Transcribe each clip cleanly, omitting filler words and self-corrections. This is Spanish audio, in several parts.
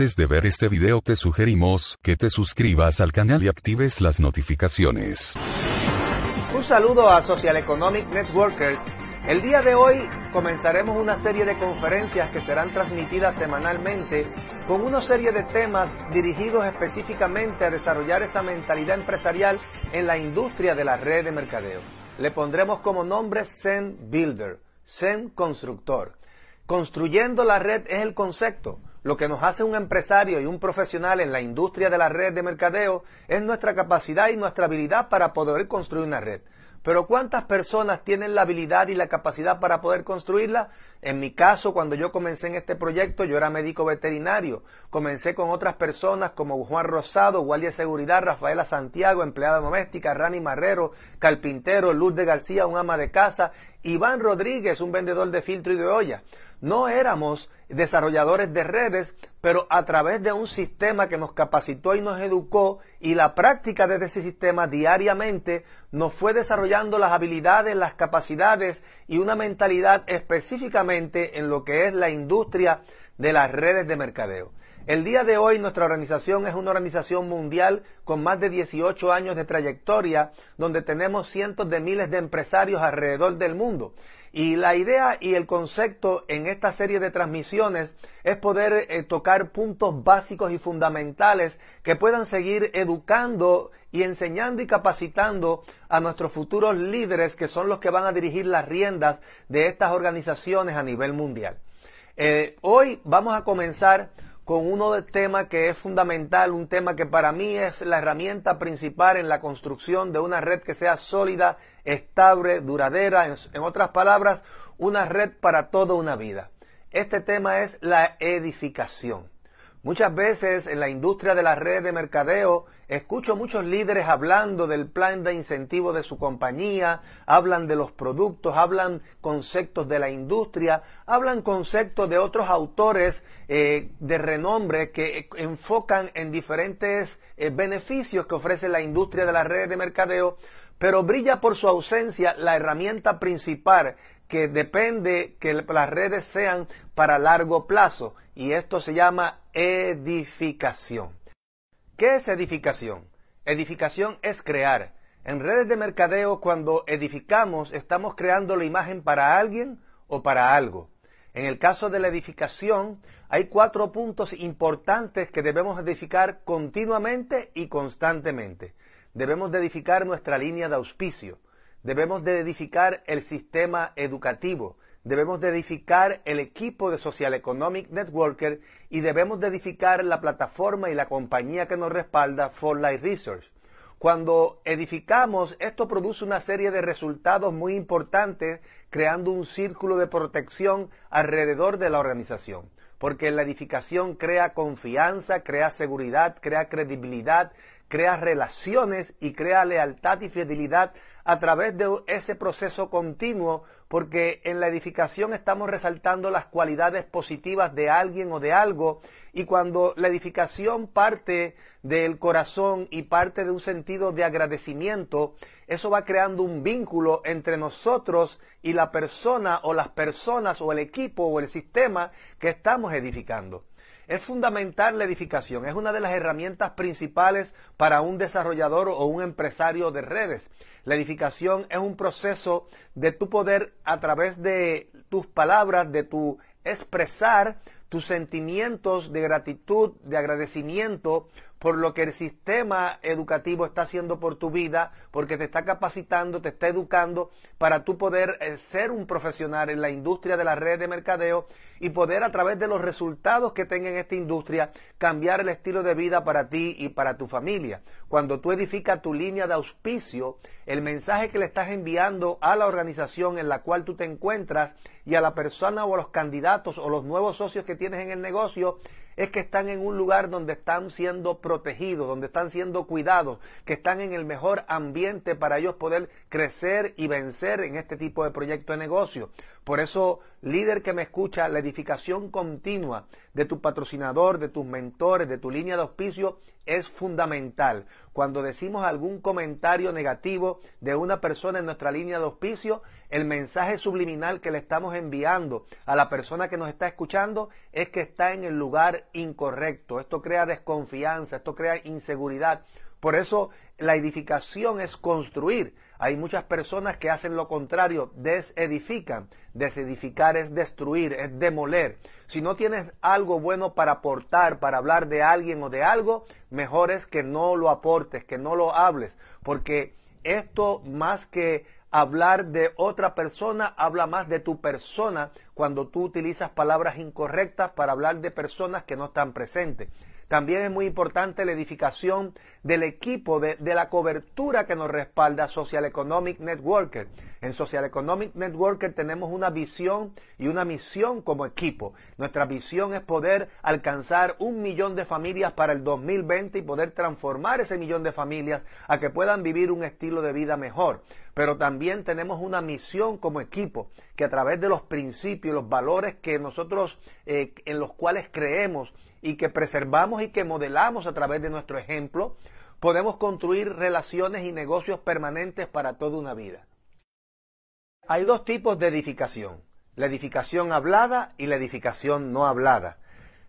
Antes de ver este video te sugerimos que te suscribas al canal y actives las notificaciones. Un saludo a Social Economic Networkers. El día de hoy comenzaremos una serie de conferencias que serán transmitidas semanalmente con una serie de temas dirigidos específicamente a desarrollar esa mentalidad empresarial en la industria de la red de mercadeo. Le pondremos como nombre SEN Builder, SEN Constructor. Construyendo la red es el concepto. Lo que nos hace un empresario y un profesional en la industria de la red de mercadeo es nuestra capacidad y nuestra habilidad para poder construir una red. Pero ¿cuántas personas tienen la habilidad y la capacidad para poder construirla? En mi caso, cuando yo comencé en este proyecto, yo era médico veterinario. Comencé con otras personas como Juan Rosado, guardia de seguridad, Rafaela Santiago, empleada doméstica, Rani Marrero, carpintero, Luz de García, un ama de casa, Iván Rodríguez, un vendedor de filtro y de olla. No éramos desarrolladores de redes, pero a través de un sistema que nos capacitó y nos educó, y la práctica de ese sistema diariamente nos fue desarrollando las habilidades, las capacidades y una mentalidad específicamente en lo que es la industria de las redes de mercadeo. El día de hoy nuestra organización es una organización mundial con más de 18 años de trayectoria, donde tenemos cientos de miles de empresarios alrededor del mundo. Y la idea y el concepto en esta serie de transmisiones es poder tocar puntos básicos y fundamentales que puedan seguir educando y enseñando y capacitando a nuestros futuros líderes, que son los que van a dirigir las riendas de estas organizaciones a nivel mundial. Hoy vamos a comenzar con uno de temas que es fundamental, un tema que para mí es la herramienta principal en la construcción de una red que sea sólida, estable, duradera, en otras palabras, una red para toda una vida. Este tema es la edificación. Muchas veces en la industria de la red de mercadeo escucho muchos líderes hablando del plan de incentivo de su compañía, hablan de los productos, hablan conceptos de la industria, hablan conceptos de otros autores de renombre que enfocan en diferentes beneficios que ofrece la industria de la red de mercadeo, pero brilla por su ausencia la herramienta principal que depende que las redes sean para largo plazo, y esto se llama edificación. ¿Qué es edificación? Edificación es crear. En redes de mercadeo, cuando edificamos, estamos creando la imagen para alguien o para algo. En el caso de la edificación, hay 4 puntos importantes que debemos edificar continuamente y constantemente. Debemos de edificar nuestra línea de auspicio. Debemos de edificar el sistema educativo. Debemos de edificar el equipo de Social Economic Networker y debemos de edificar la plataforma y la compañía que nos respalda, For Life Research. Cuando edificamos, esto produce una serie de resultados muy importantes, creando un círculo de protección alrededor de la organización. Porque la edificación crea confianza, crea seguridad, crea credibilidad, crea relaciones y crea lealtad y fidelidad a través de ese proceso continuo, porque en la edificación estamos resaltando las cualidades positivas de alguien o de algo, y cuando la edificación parte del corazón y parte de un sentido de agradecimiento, eso va creando un vínculo entre nosotros y la persona o las personas o el equipo o el sistema que estamos edificando. Es fundamental la edificación, es una de las herramientas principales para un desarrollador o un empresario de redes. La edificación es un proceso de tu poder, a través de tus palabras, de tu expresar tus sentimientos de gratitud, de agradecimiento por lo que el sistema educativo está haciendo por tu vida, porque te está capacitando, te está educando para tú poder ser un profesional en la industria de la red de mercadeo y poder, a través de los resultados que tenga en esta industria, cambiar el estilo de vida para ti y para tu familia. Cuando tú edificas tu línea de auspicio, el mensaje que le estás enviando a la organización en la cual tú te encuentras y a la persona o a los candidatos o los nuevos socios que tienes en el negocio, es que están en un lugar donde están siendo protegidos, donde están siendo cuidados, que están en el mejor ambiente para ellos poder crecer y vencer en este tipo de proyecto de negocio. Por eso, líder que me escucha, la edificación continua de tu patrocinador, de tus mentores, de tu línea de auspicio es fundamental, Cuando decimos algún comentario negativo de una persona en nuestra línea de auspicio, el mensaje subliminal que le estamos enviando a la persona que nos está escuchando es que está en el lugar incorrecto. Esto crea desconfianza, esto crea inseguridad. Por eso la edificación es construir. Hay muchas personas que hacen lo contrario, desedifican. Desedificar es destruir, es demoler. Si no tienes algo bueno para aportar, para hablar de alguien o de algo, mejor es que no lo aportes, que no lo hables, porque esto más que hablar de otra persona, habla más de tu persona cuando tú utilizas palabras incorrectas para hablar de personas que no están presentes. También es muy importante la edificación del equipo, de la cobertura que nos respalda Social Economic Networker. En Social Economic Networker tenemos una visión y una misión como equipo. Nuestra visión es poder alcanzar 1 millón de familias para el 2020 y poder transformar ese 1 millón de familias a que puedan vivir un estilo de vida mejor. Pero también tenemos una misión como equipo, que a través de los principios, los valores que nosotros en los cuales creemos, y que preservamos y que modelamos a través de nuestro ejemplo, podemos construir relaciones y negocios permanentes para toda una vida. Hay dos tipos de edificación, la edificación hablada y la edificación no hablada.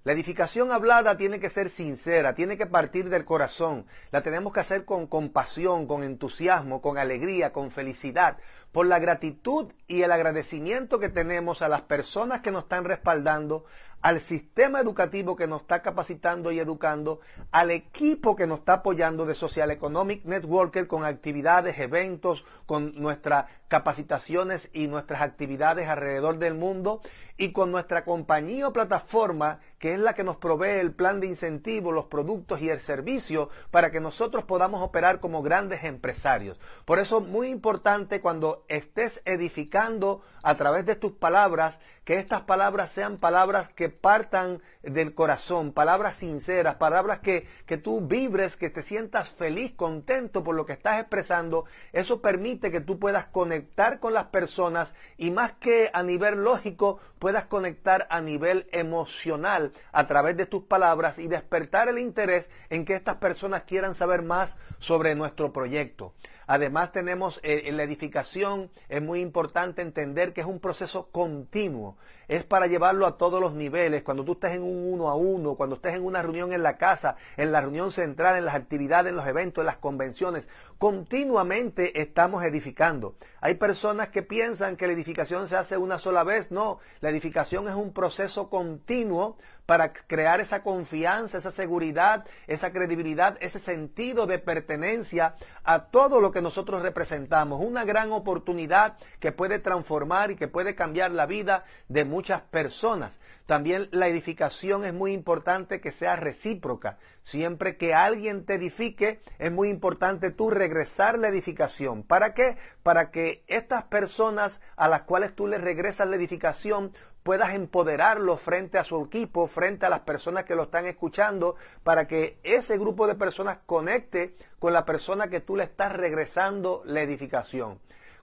La edificación hablada tiene que ser sincera, tiene que partir del corazón, la tenemos que hacer con compasión, con entusiasmo, con alegría, con felicidad, por la gratitud y el agradecimiento que tenemos a las personas que nos están respaldando, al sistema educativo que nos está capacitando y educando, al equipo que nos está apoyando de Social Economic Networker con actividades, eventos, con nuestras capacitaciones y nuestras actividades alrededor del mundo y con nuestra compañía o plataforma que es la que nos provee el plan de incentivo, los productos y el servicio para que nosotros podamos operar como grandes empresarios. Por eso es muy importante cuando estés edificando a través de tus palabras, que estas palabras sean palabras que partan del corazón, palabras sinceras, palabras que tú vibres, que te sientas feliz, contento por lo que estás expresando. Eso permite que tú puedas conectar con las personas y más que a nivel lógico, puedas conectar a nivel emocional a través de tus palabras y despertar el interés en que estas personas quieran saber más sobre nuestro proyecto. Además tenemos la edificación, es muy importante entender que es un proceso continuo, es para llevarlo a todos los niveles, cuando tú estés en un 1 a 1, cuando estés en una reunión en la casa, en la reunión central, en las actividades, en los eventos, en las convenciones, continuamente estamos edificando. Hay personas que piensan que la edificación se hace una sola vez, no, la edificación es un proceso continuo para crear esa confianza, esa seguridad, esa credibilidad, ese sentido de pertenencia a todo lo que nosotros representamos. Una gran oportunidad que puede transformar y que puede cambiar la vida de muchas personas. También la edificación es muy importante que sea recíproca. Siempre que alguien te edifique, es muy importante tú regresar la edificación. ¿Para qué? Para que estas personas a las cuales tú les regresas la edificación puedas empoderarlo frente a su equipo, frente a las personas que lo están escuchando, para que ese grupo de personas conecte con la persona que tú le estás regresando la edificación.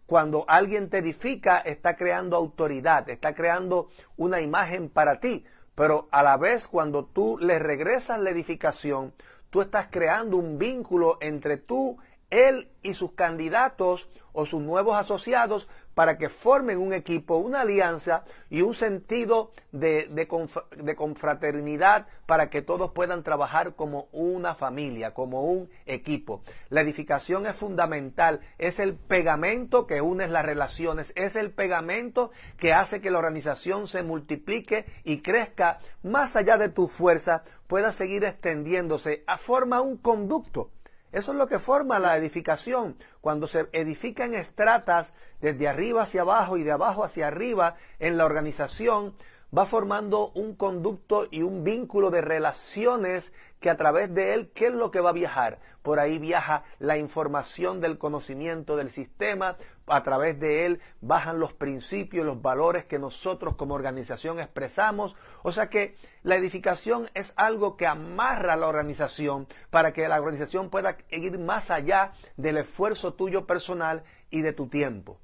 Cuando alguien te edifica, está creando autoridad, está creando una imagen para ti, pero a la vez cuando tú le regresas la edificación, tú estás creando un vínculo entre tú, él y sus candidatos o sus nuevos asociados, para que formen un equipo, una alianza y un sentido de confraternidad para que todos puedan trabajar como una familia, como un equipo. La edificación es fundamental, es el pegamento que une las relaciones, es el pegamento que hace que la organización se multiplique y crezca más allá de tu fuerza, pueda seguir extendiéndose, forma un conducto. Eso es lo que forma la edificación. Cuando se edifican estratas desde arriba hacia abajo y de abajo hacia arriba en la organización, va formando un conducto y un vínculo de relaciones que a través de él, ¿qué es lo que va a viajar? Por ahí viaja la información del conocimiento del sistema, a través de él bajan los principios, los valores que nosotros como organización expresamos. O sea que la edificación es algo que amarra a la organización para que la organización pueda ir más allá del esfuerzo tuyo personal y de tu tiempo.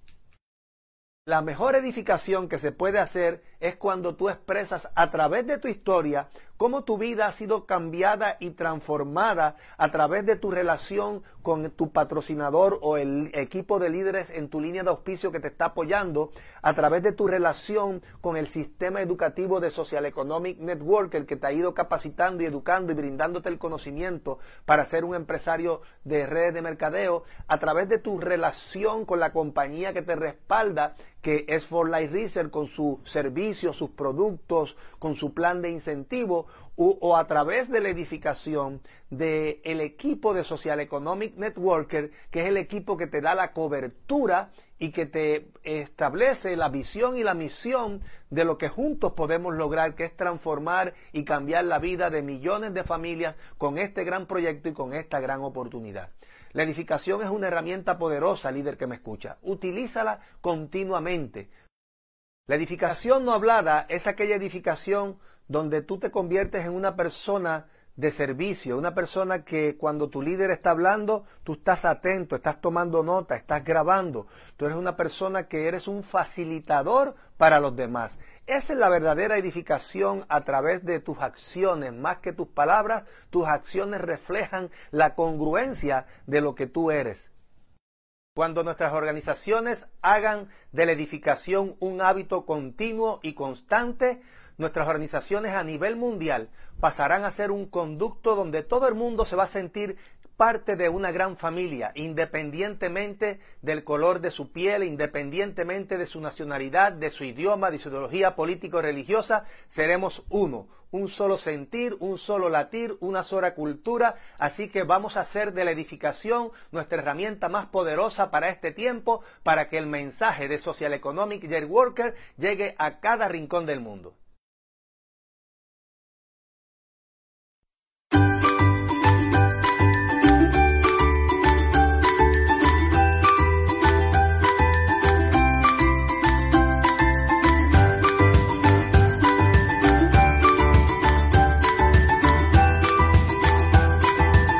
La mejor edificación que se puede hacer es cuando tú expresas a través de tu historia cómo tu vida ha sido cambiada y transformada a través de tu relación con tu patrocinador o el equipo de líderes en tu línea de auspicio que te está apoyando, a través de tu relación con el sistema educativo de Social Economic Networker que te ha ido capacitando y educando y brindándote el conocimiento para ser un empresario de redes de mercadeo, a través de tu relación con la compañía que te respalda, que es For Life Research, con sus servicios, sus productos, con su plan de incentivo, o a través de la edificación del equipo de Social Economic Networker, que es el equipo que te da la cobertura y que te establece la visión y la misión de lo que juntos podemos lograr, que es transformar y cambiar la vida de millones de familias con este gran proyecto y con esta gran oportunidad. La edificación es una herramienta poderosa, líder que me escucha. Utilízala continuamente. La edificación no hablada es aquella edificación donde tú te conviertes en una persona de servicio, una persona que cuando tu líder está hablando, tú estás atento, estás tomando nota, estás grabando. Tú eres una persona que eres un facilitador para los demás. Esa es la verdadera edificación, a través de tus acciones, más que tus palabras. Tus acciones reflejan la congruencia de lo que tú eres. Cuando nuestras organizaciones hagan de la edificación un hábito continuo y constante, nuestras organizaciones a nivel mundial pasarán a ser un conducto donde todo el mundo se va a sentir parte de una gran familia, independientemente del color de su piel, independientemente de su nacionalidad, de su idioma, de su ideología político-religiosa. Seremos uno, un solo sentir, un solo latir, una sola cultura. Así que vamos a hacer de la edificación nuestra herramienta más poderosa para este tiempo, para que el mensaje de Social Economic Networker llegue a cada rincón del mundo.